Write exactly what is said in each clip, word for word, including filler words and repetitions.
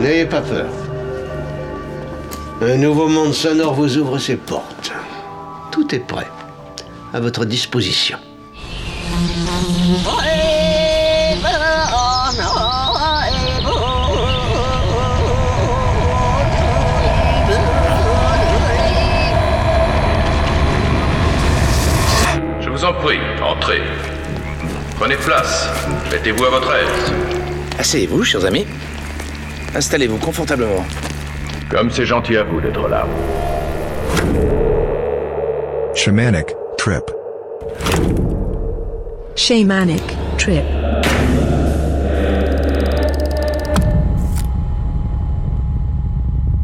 N'ayez pas peur. Un nouveau monde sonore vous ouvre ses portes. Tout est prêt, à votre disposition. Je vous en prie, entrez. Prenez place, mettez-vous à votre aise. Asseyez-vous, chers amis. Installez-vous confortablement. Comme c'est gentil à vous d'être là. Shamanic Trip. Shamanic Trip.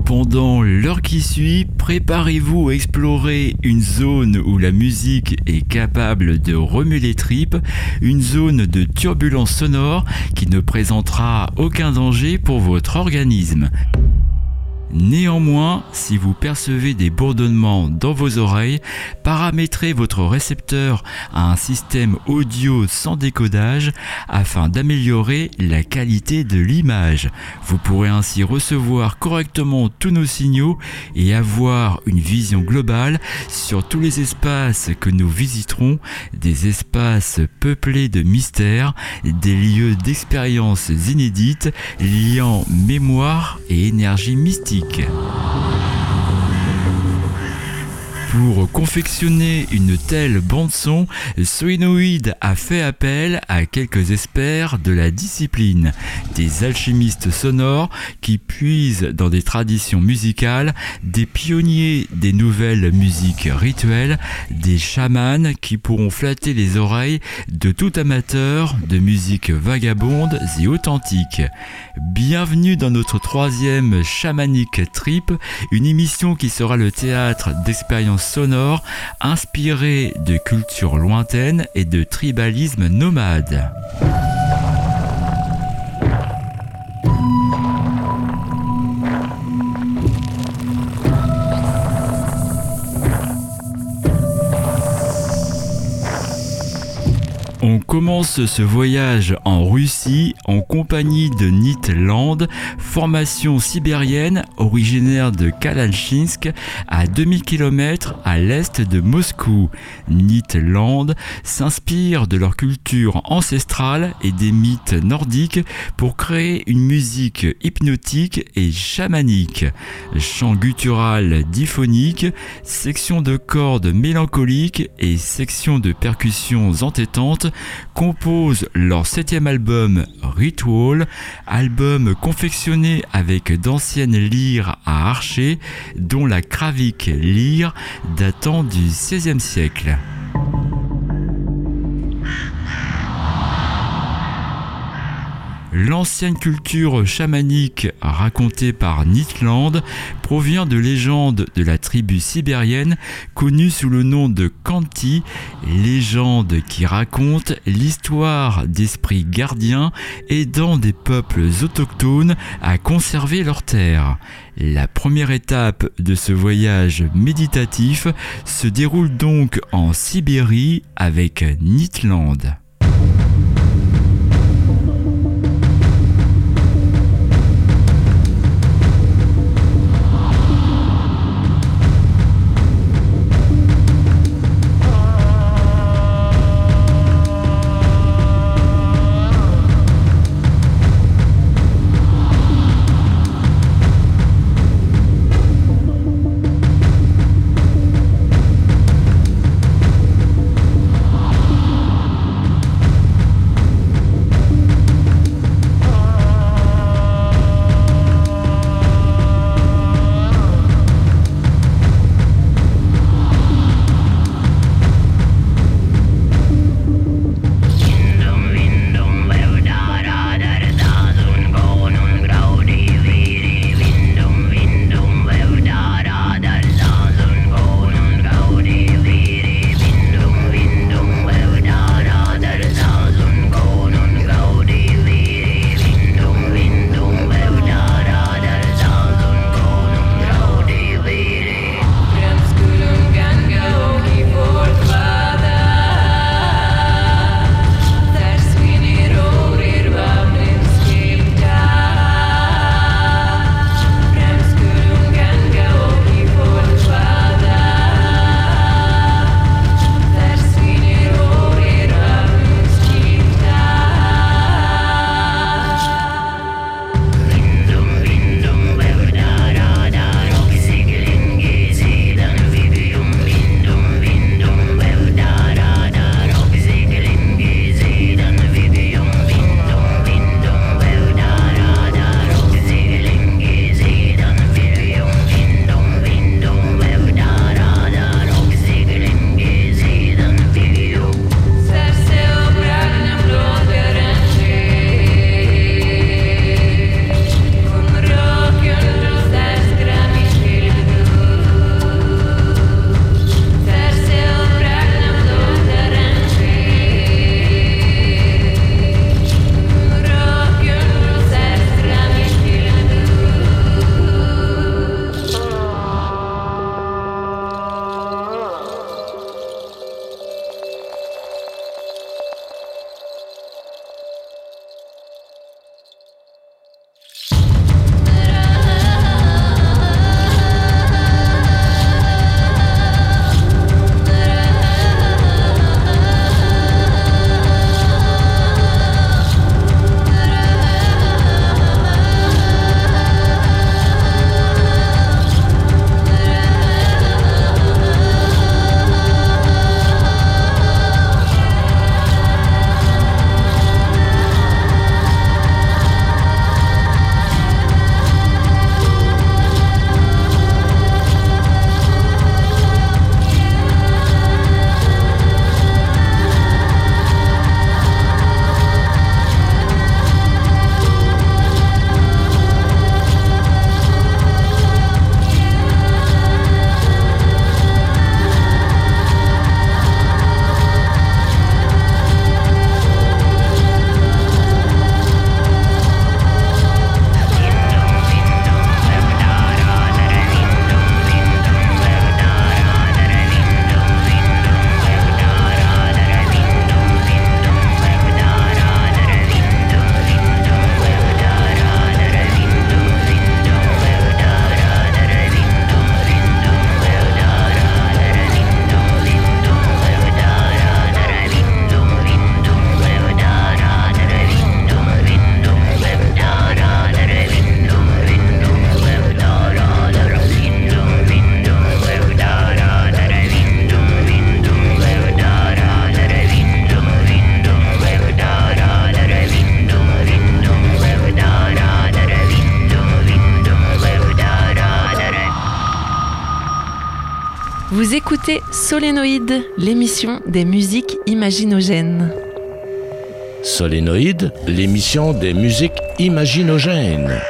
Pendant l'heure qui suit, préparez-vous à explorer une zone où la musique est capable de remuer les tripes, une zone de turbulence sonore qui ne présentera aucun danger pour votre organisme. Néanmoins, si vous percevez des bourdonnements dans vos oreilles, paramétrez votre récepteur à un système audio sans décodage afin d'améliorer la qualité de l'image. Vous pourrez ainsi recevoir correctement tous nos signaux et avoir une vision globale sur tous les espaces que nous visiterons, des espaces peuplés de mystères, des lieux d'expériences inédites liant mémoire et énergie mystique. Pour confectionner une telle bande-son, Solénoïde a fait appel à quelques experts de la discipline, des alchimistes sonores qui puisent dans des traditions musicales, des pionniers des nouvelles musiques rituelles, des chamans qui pourront flatter les oreilles de tout amateur de musique vagabonde et authentique. Bienvenue dans notre troisième Shamanic Trip, une émission qui sera le théâtre d'expériences sonore inspirée de cultures lointaines et de tribalisme nomade. On commence ce voyage en Russie en compagnie de Nytt Land, formation sibérienne originaire de Kalashinsk à deux mille kilomètres à l'est de Moscou. Nytt Land s'inspire de leur culture ancestrale et des mythes nordiques pour créer une musique hypnotique et chamanique. Chant guttural diphonique, section de cordes mélancoliques et section de percussions entêtantes composent leur septième album Ritual, album confectionné avec d'anciennes lyres à archer, dont la Kravik lyre datant du seizième siècle. L'ancienne culture chamanique racontée par Nytt Land provient de légendes de la tribu sibérienne connue sous le nom de Kanti, légendes qui racontent l'histoire d'esprits gardiens aidant des peuples autochtones à conserver leurs terres. La première étape de ce voyage méditatif se déroule donc en Sibérie avec Nytt Land. Vous écoutez Solénoïde, l'émission des musiques imaginogènes. Solénoïde, l'émission des musiques imaginogènes.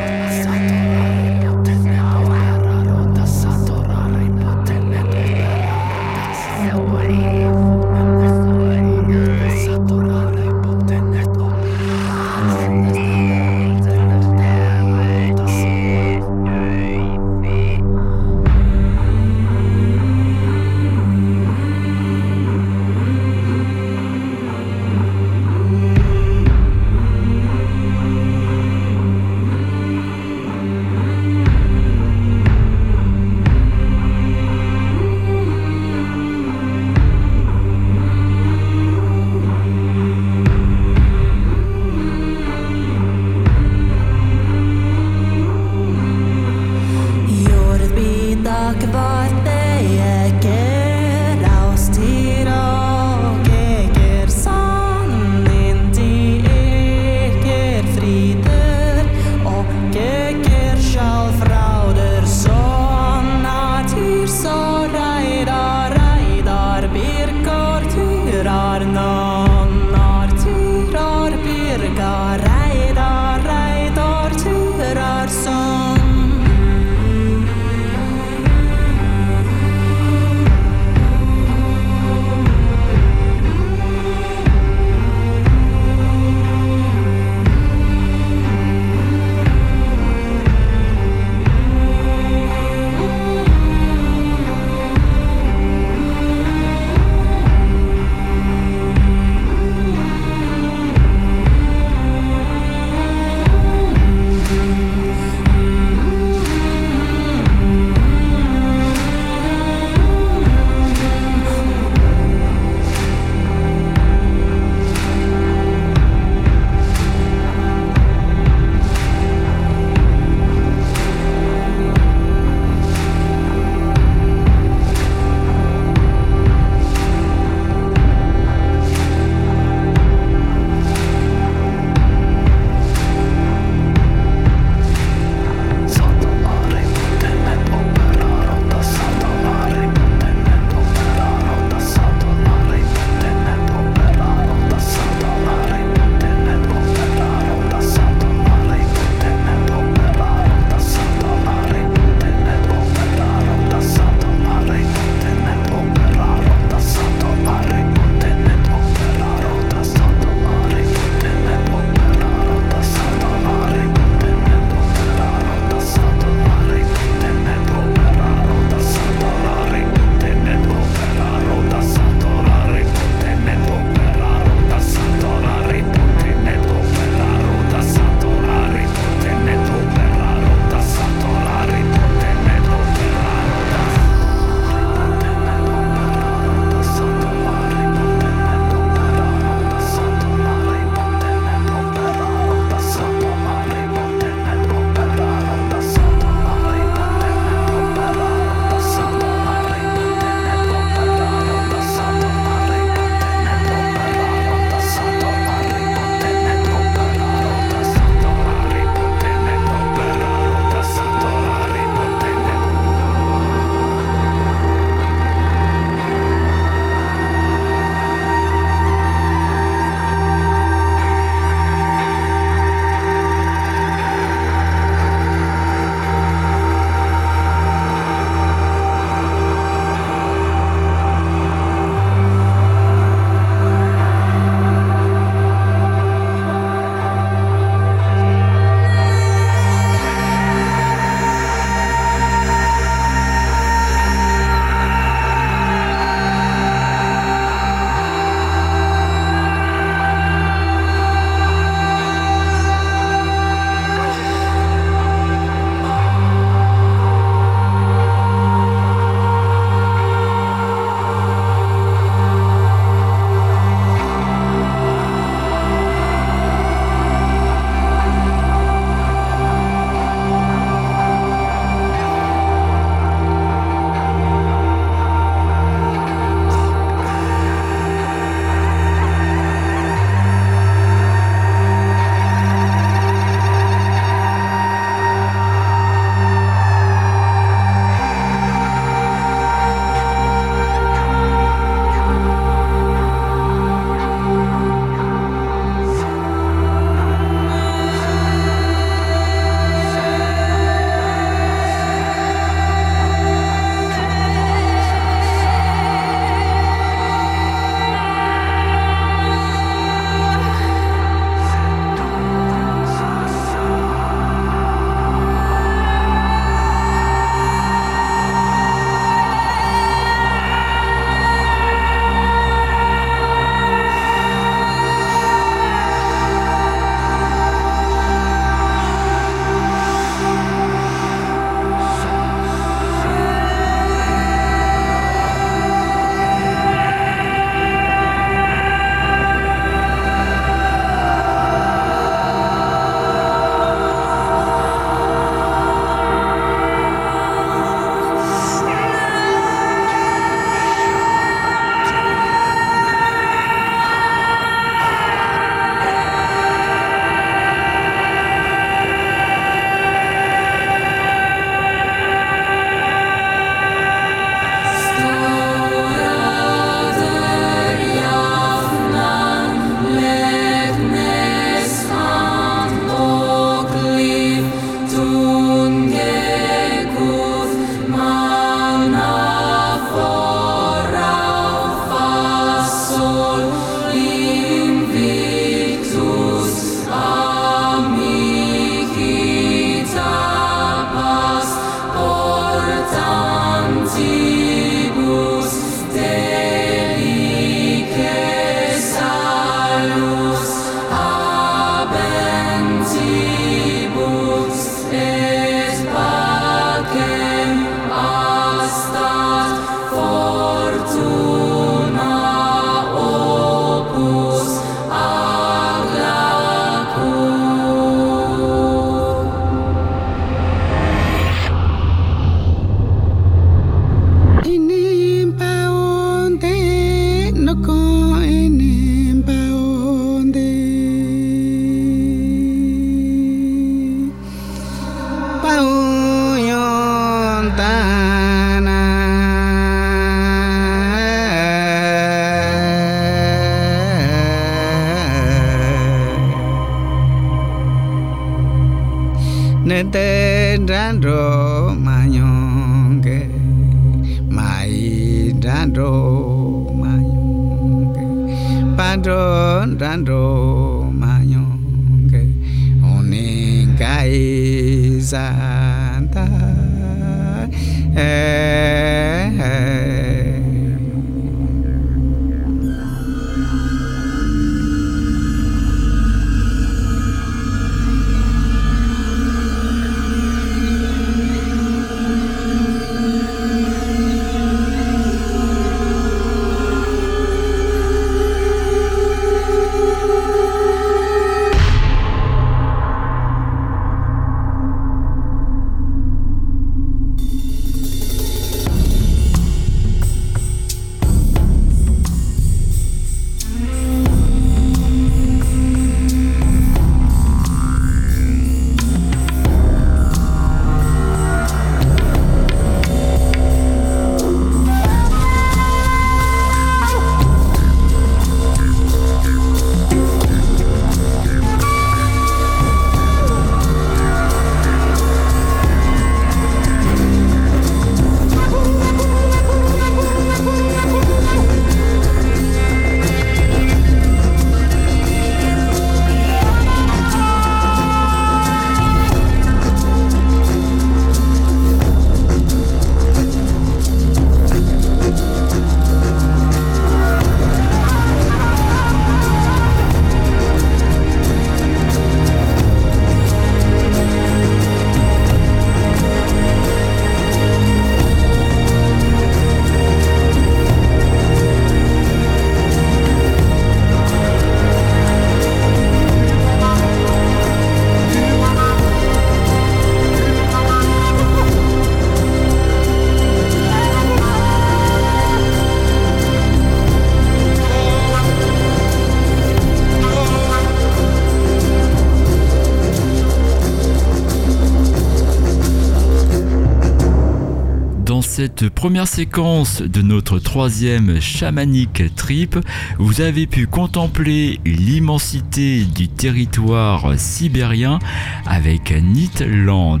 Cette première séquence de notre troisième Shamanic Trip, vous avez pu contempler l'immensité du territoire sibérien avec Nytt Land.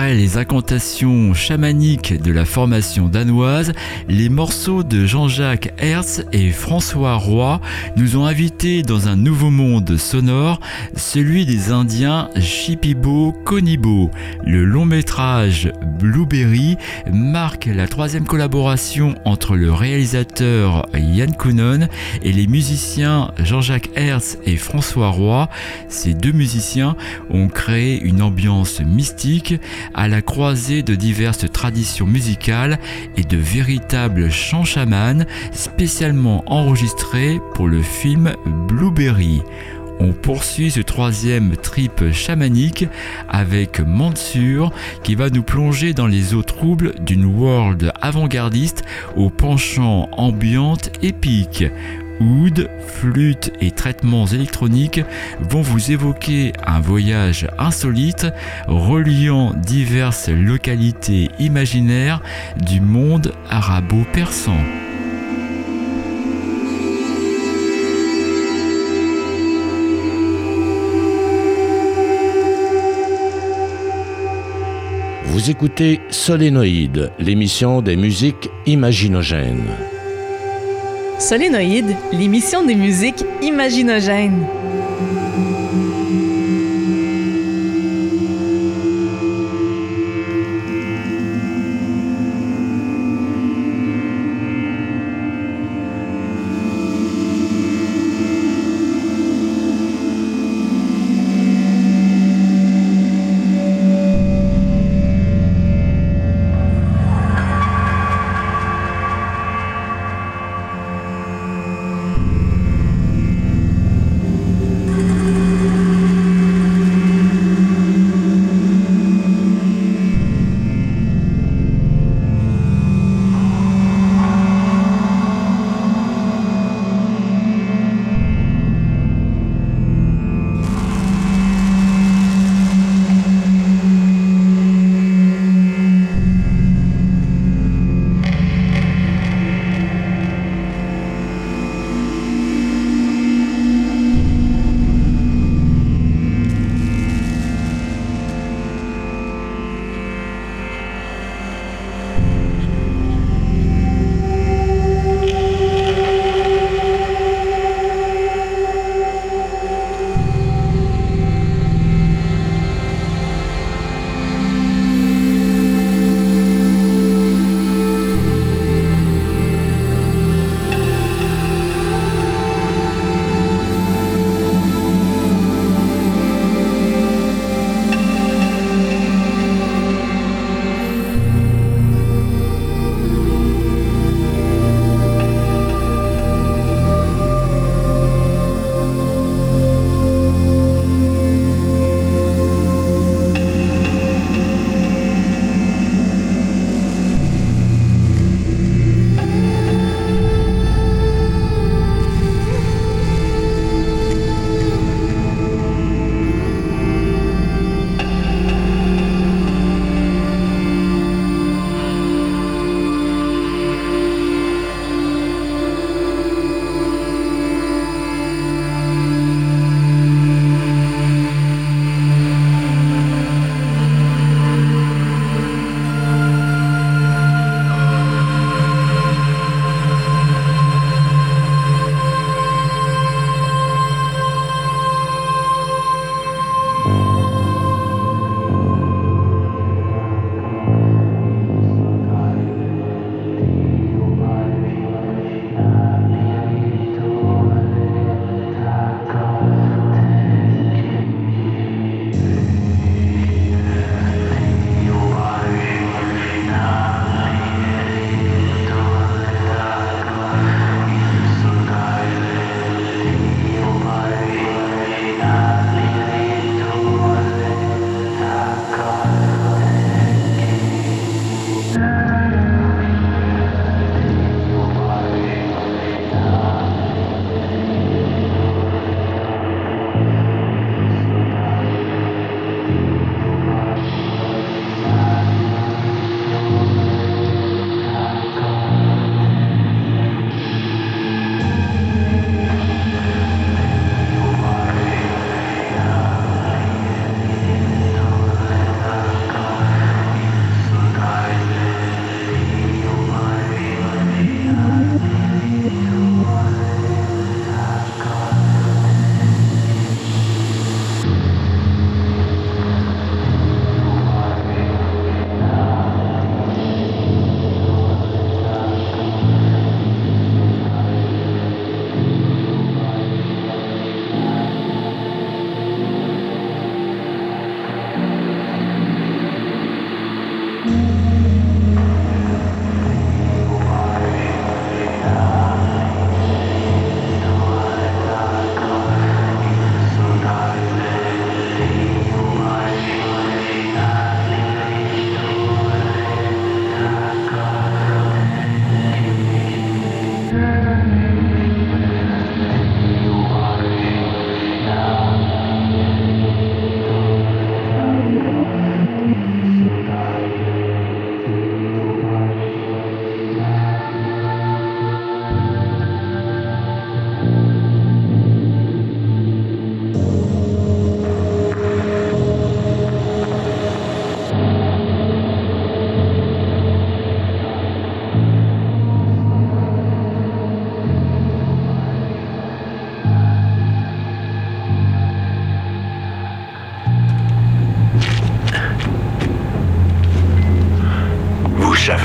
Les incantations chamaniques de la formation danoise, les morceaux de Jean-Jacques Hertz et François Roy nous ont invités dans un nouveau monde sonore, celui des Indiens Shipibo-Conibo. Le long métrage Blueberry marque la troisième collaboration entre le réalisateur Yann Cunon et les musiciens Jean-Jacques Hertz et François Roy. Ces deux musiciens ont créé une ambiance mystique à la croisée de diverses traditions musicales et de véritables chants chamans spécialement enregistrés pour le film Blueberry. On poursuit ce troisième trip chamanique avec Mansur qui va nous plonger dans les eaux troubles d'une world avant-gardiste aux penchants ambiantes épiques. Oud, flûte et traitements électroniques vont vous évoquer un voyage insolite reliant diverses localités imaginaires du monde arabo-persan. Vous écoutez Solénoïde, l'émission des musiques imaginogènes. Solénoïde, l'émission des musiques imaginogènes. Thank you.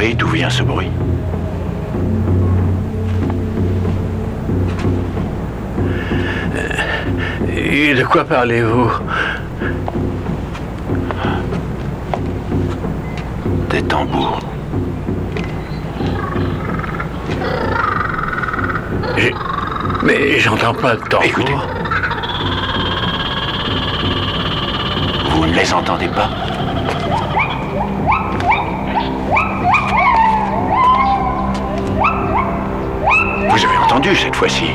compris d'où vient ce bruit. Et de quoi parlez-vous? Des tambours. Je... Mais j'entends pas de tambours. Écoutez. Vous ne les entendez pas? Vous avez entendu cette fois-ci?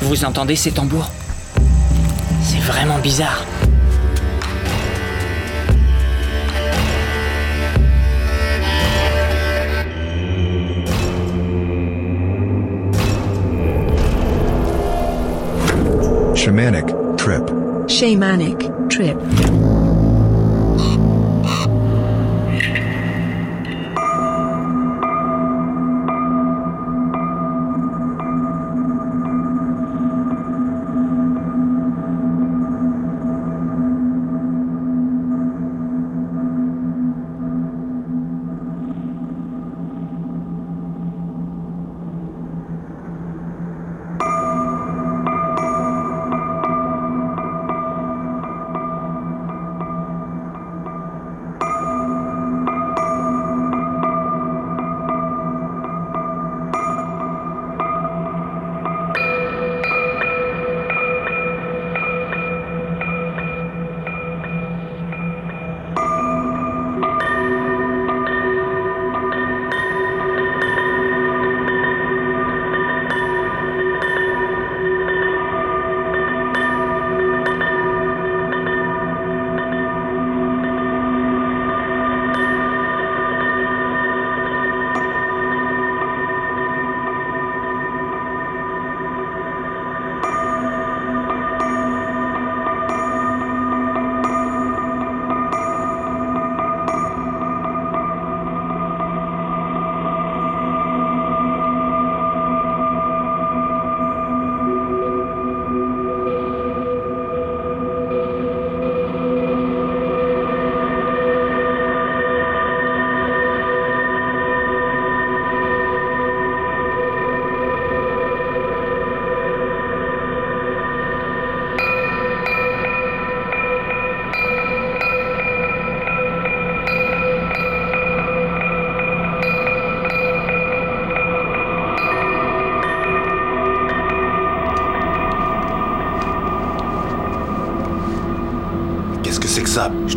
Vous entendez ces tambours? C'est vraiment bizarre. Shamanic Trip. Shamanic Trip.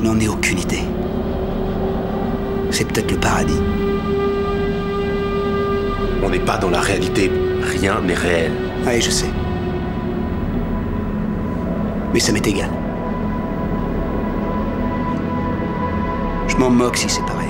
je n'en ai aucune idée. C'est peut-être le paradis. On n'est pas dans la réalité. Rien n'est réel. Oui, je sais. Mais ça m'est égal. Je m'en moque si c'est pas réel.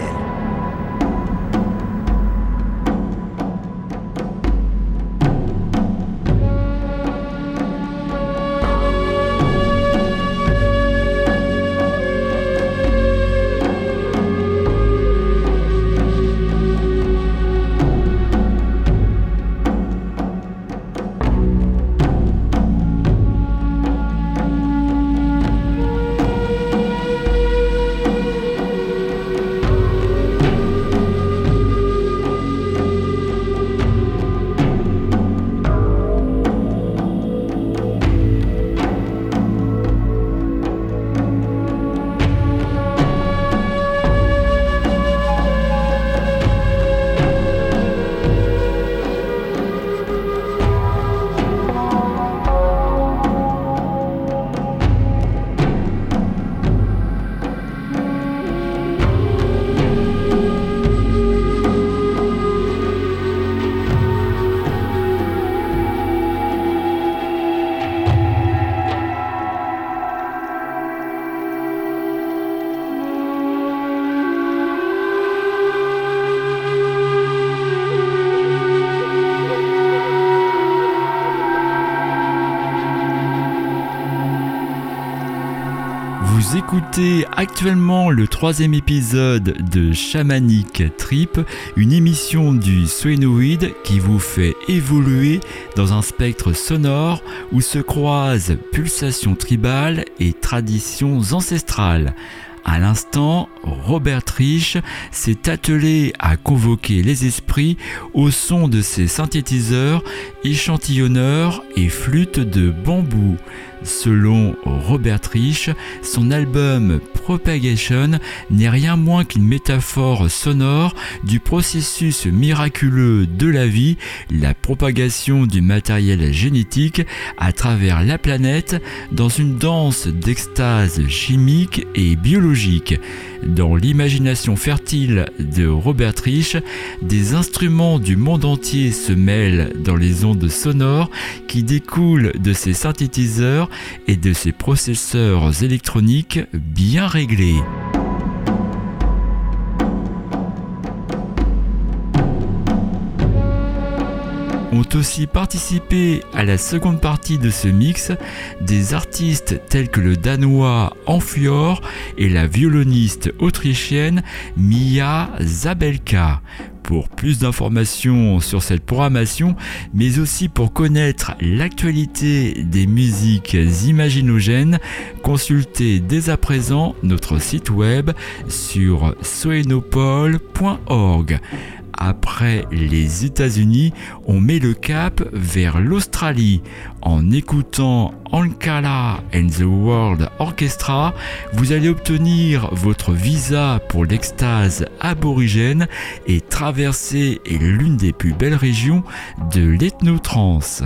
Écoutez actuellement le troisième épisode de Shamanic Trip, une émission du Solénoïde qui vous fait évoluer dans un spectre sonore où se croisent pulsations tribales et traditions ancestrales. À l'instant, Robert Rich s'est attelé à convoquer les esprits au son de ses synthétiseurs, échantillonneurs et flûtes de bambou. Selon Robert Rich, son album Propagation n'est rien moins qu'une métaphore sonore du processus miraculeux de la vie, la propagation du matériel génétique à travers la planète dans une danse d'extase chimique et biologique. Dans l'imagination fertile de Robert Rich, des instruments du monde entier se mêlent dans les ondes sonores qui découlent de ces synthétiseurs et de ces processeurs électroniques bien réglés. Ont aussi participé à la seconde partie de ce mix des artistes tels que le Danois Anfiore et la violoniste autrichienne Mia Zabelka. Pour plus d'informations sur cette programmation, mais aussi pour connaître l'actualité des musiques imaginogènes, consultez dès à présent notre site web sur solénopole point org. Après les États-Unis, on met le cap vers l'Australie. En écoutant Ankala and the World Orchestra, vous allez obtenir votre visa pour l'extase aborigène et traverser l'une des plus belles régions de l'ethnotrance.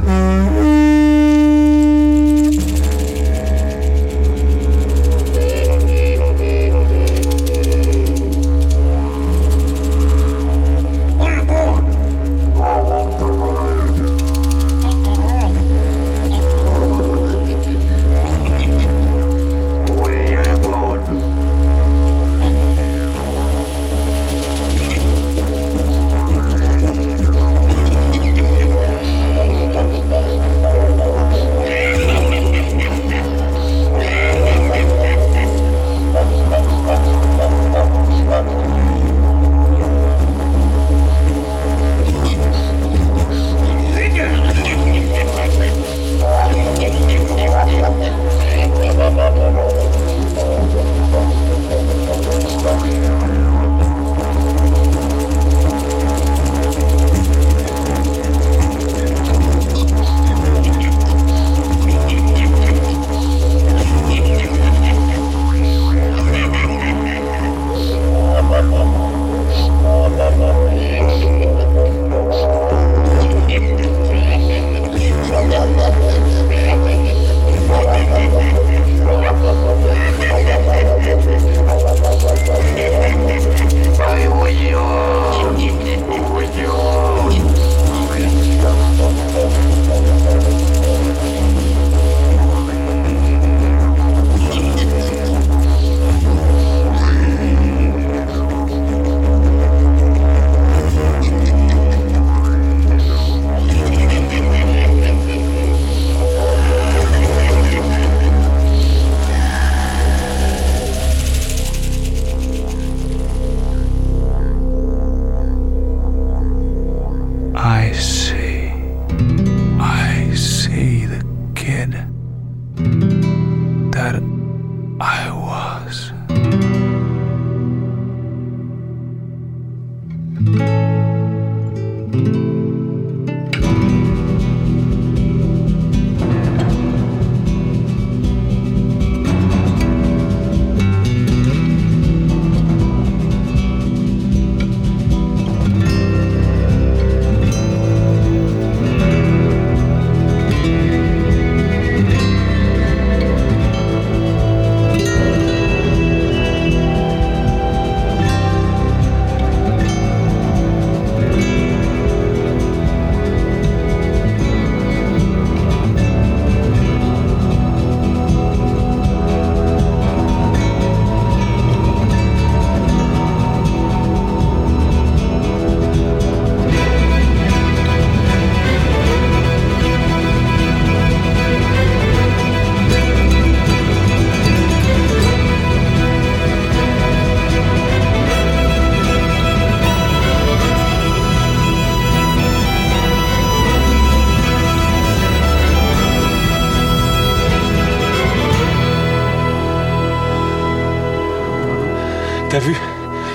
T'as vu?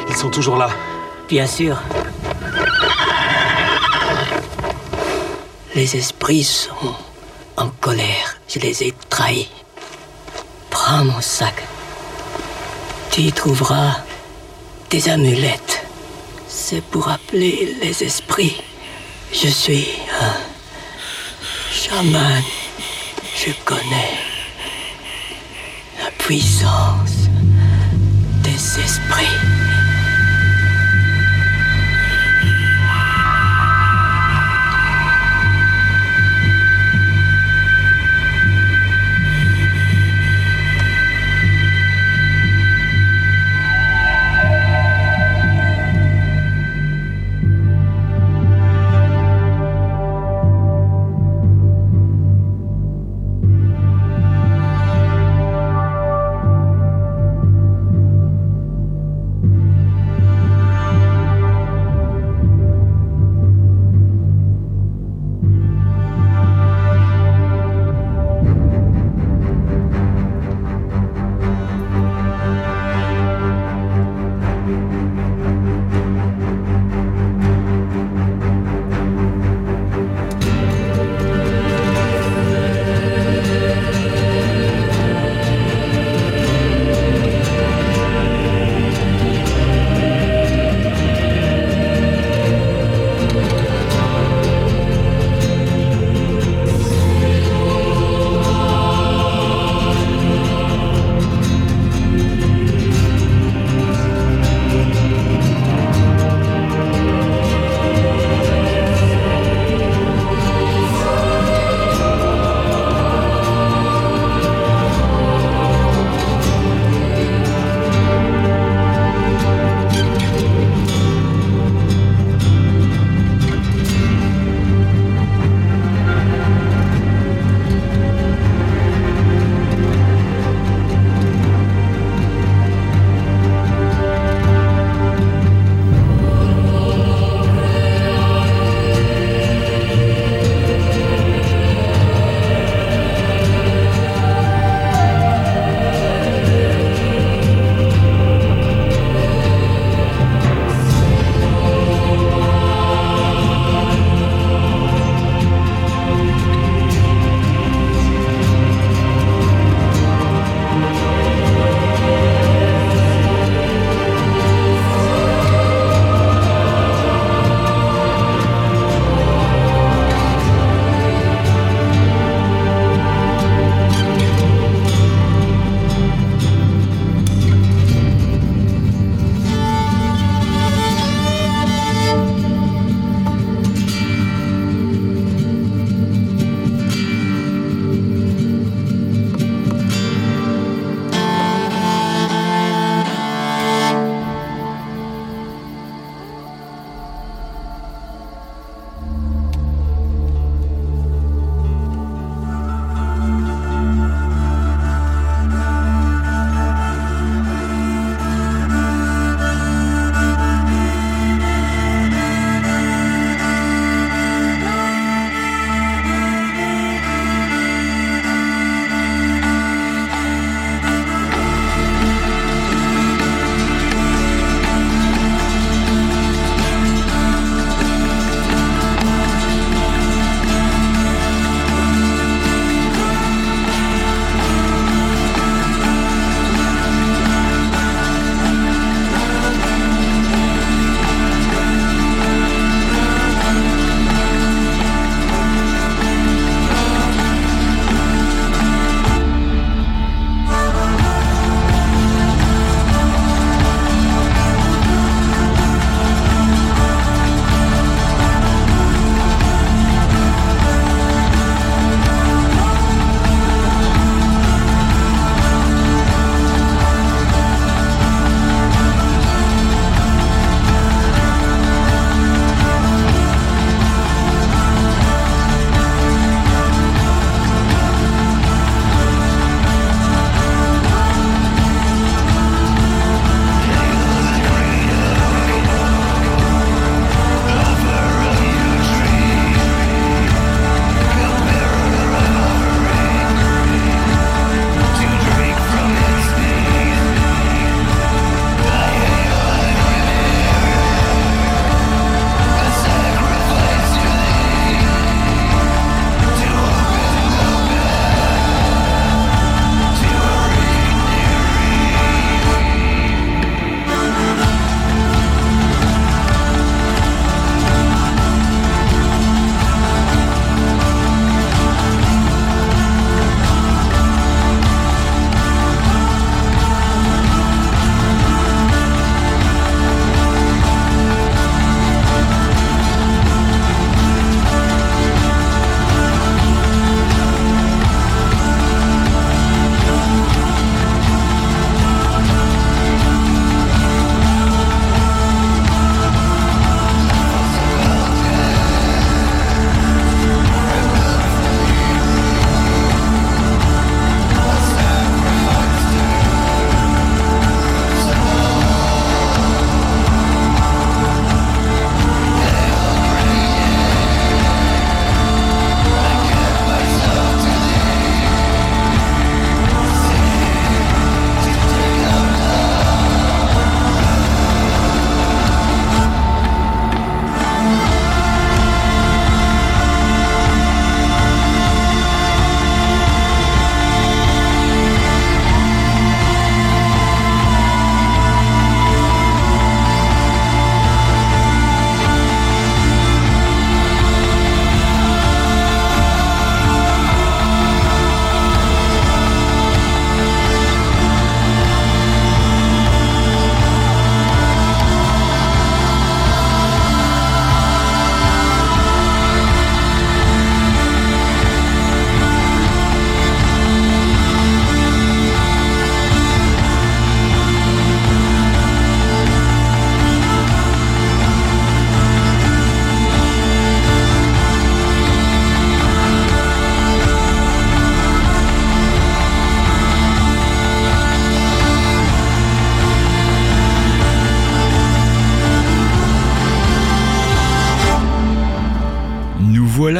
Ils sont toujours là. Bien sûr. Les esprits sont en colère. Je les ai trahis. Prends mon sac. Tu y trouveras des amulettes. C'est pour appeler les esprits. Je suis un chaman. Je connais la puissance des esprits.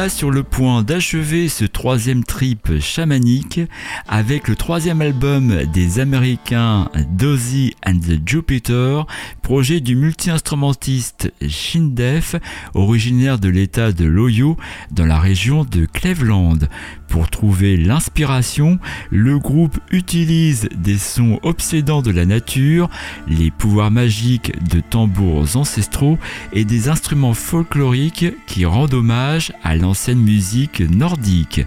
voilà sur le point d'achever ce troisième trip chamanique avec le troisième album des Américains Dozy and Jupiter, projet du multi-instrumentiste Shindef, originaire de l'état de l'Ohio dans la région de Cleveland. Pour trouver l'inspiration, le groupe utilise des sons obsédants de la nature, les pouvoirs magiques de tambours ancestraux et des instruments folkloriques qui rendent hommage à l'ancienne musique nordique.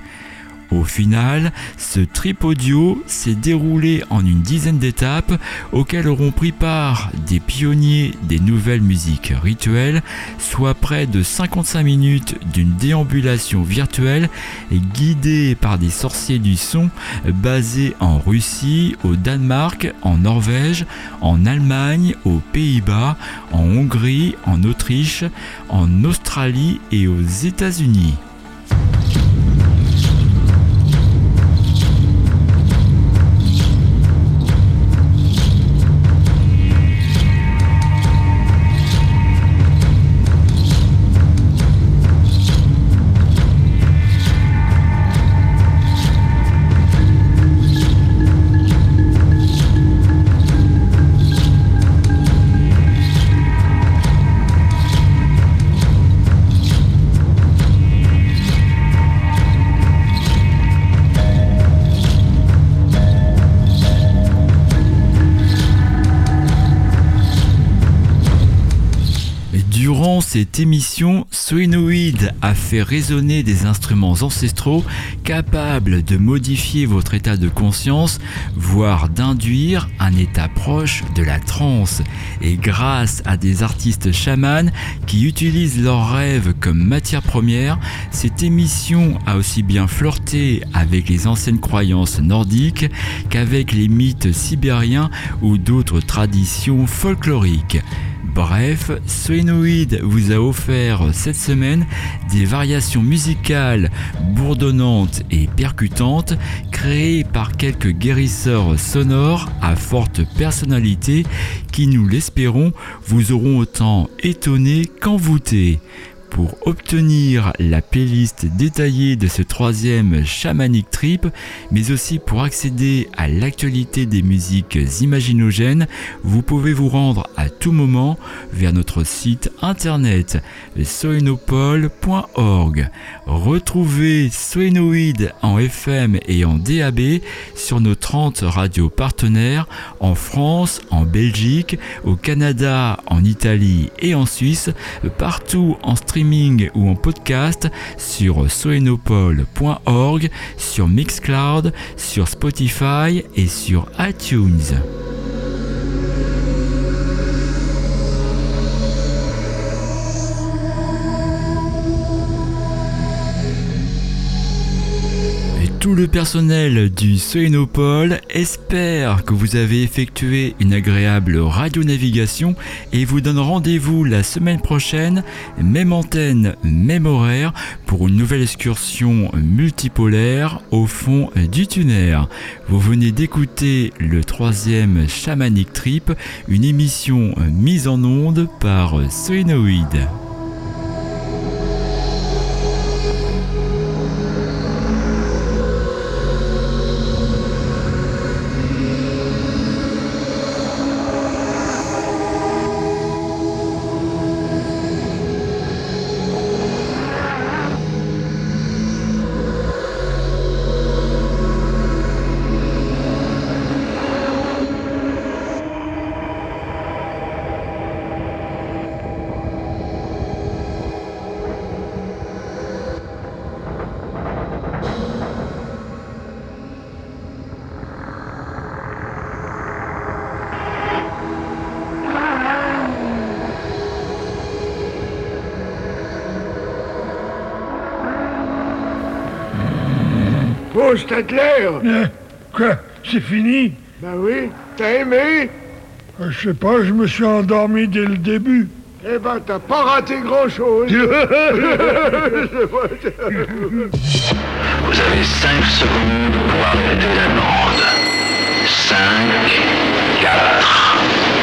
Au final, ce trip audio s'est déroulé en une dizaine d'étapes auxquelles auront pris part des pionniers des nouvelles musiques rituelles, soit près de cinquante-cinq minutes d'une déambulation virtuelle guidée par des sorciers du son basés en Russie, au Danemark, en Norvège, en Allemagne, aux Pays-Bas, en Hongrie, en Autriche, en Australie et aux États-Unis. Cette émission, Solénoïde a fait résonner des instruments ancestraux capables de modifier votre état de conscience, voire d'induire un état proche de la transe. Et grâce à des artistes chamans qui utilisent leurs rêves comme matière première, cette émission a aussi bien flirté avec les anciennes croyances nordiques qu'avec les mythes sibériens ou d'autres traditions folkloriques. Bref, Solénoïde vous a offert cette semaine des variations musicales bourdonnantes et percutantes créées par quelques guérisseurs sonores à forte personnalité qui, nous l'espérons, vous auront autant étonné qu'envoûté. Pour obtenir la playlist détaillée de ce troisième Shamanic Trip, mais aussi pour accéder à l'actualité des musiques imaginogènes, vous pouvez vous rendre à tout moment vers notre site internet solénopole point org. Retrouvez Solénoïde en F M et en D A B sur nos trente radios partenaires en France, en Belgique, au Canada, en Italie et en Suisse, partout en streaming ou en podcast sur solénopole point org, sur Mixcloud, sur Spotify et sur iTunes. Tout le personnel du Solénopole espère que vous avez effectué une agréable radionavigation et vous donne rendez-vous la semaine prochaine, même antenne, même horaire, pour une nouvelle excursion multipolaire au fond du tunnel. Vous venez d'écouter le troisième Shamanic Trip, une émission mise en onde par Solénoïde. Stadler. Euh, quoi? C'est fini? Ben oui. T'as aimé? euh, Je sais pas, je me suis endormi dès le début. Eh ben, t'as pas raté grand-chose. Vous avez cinq secondes pour arrêter la bande. cinq, quatre...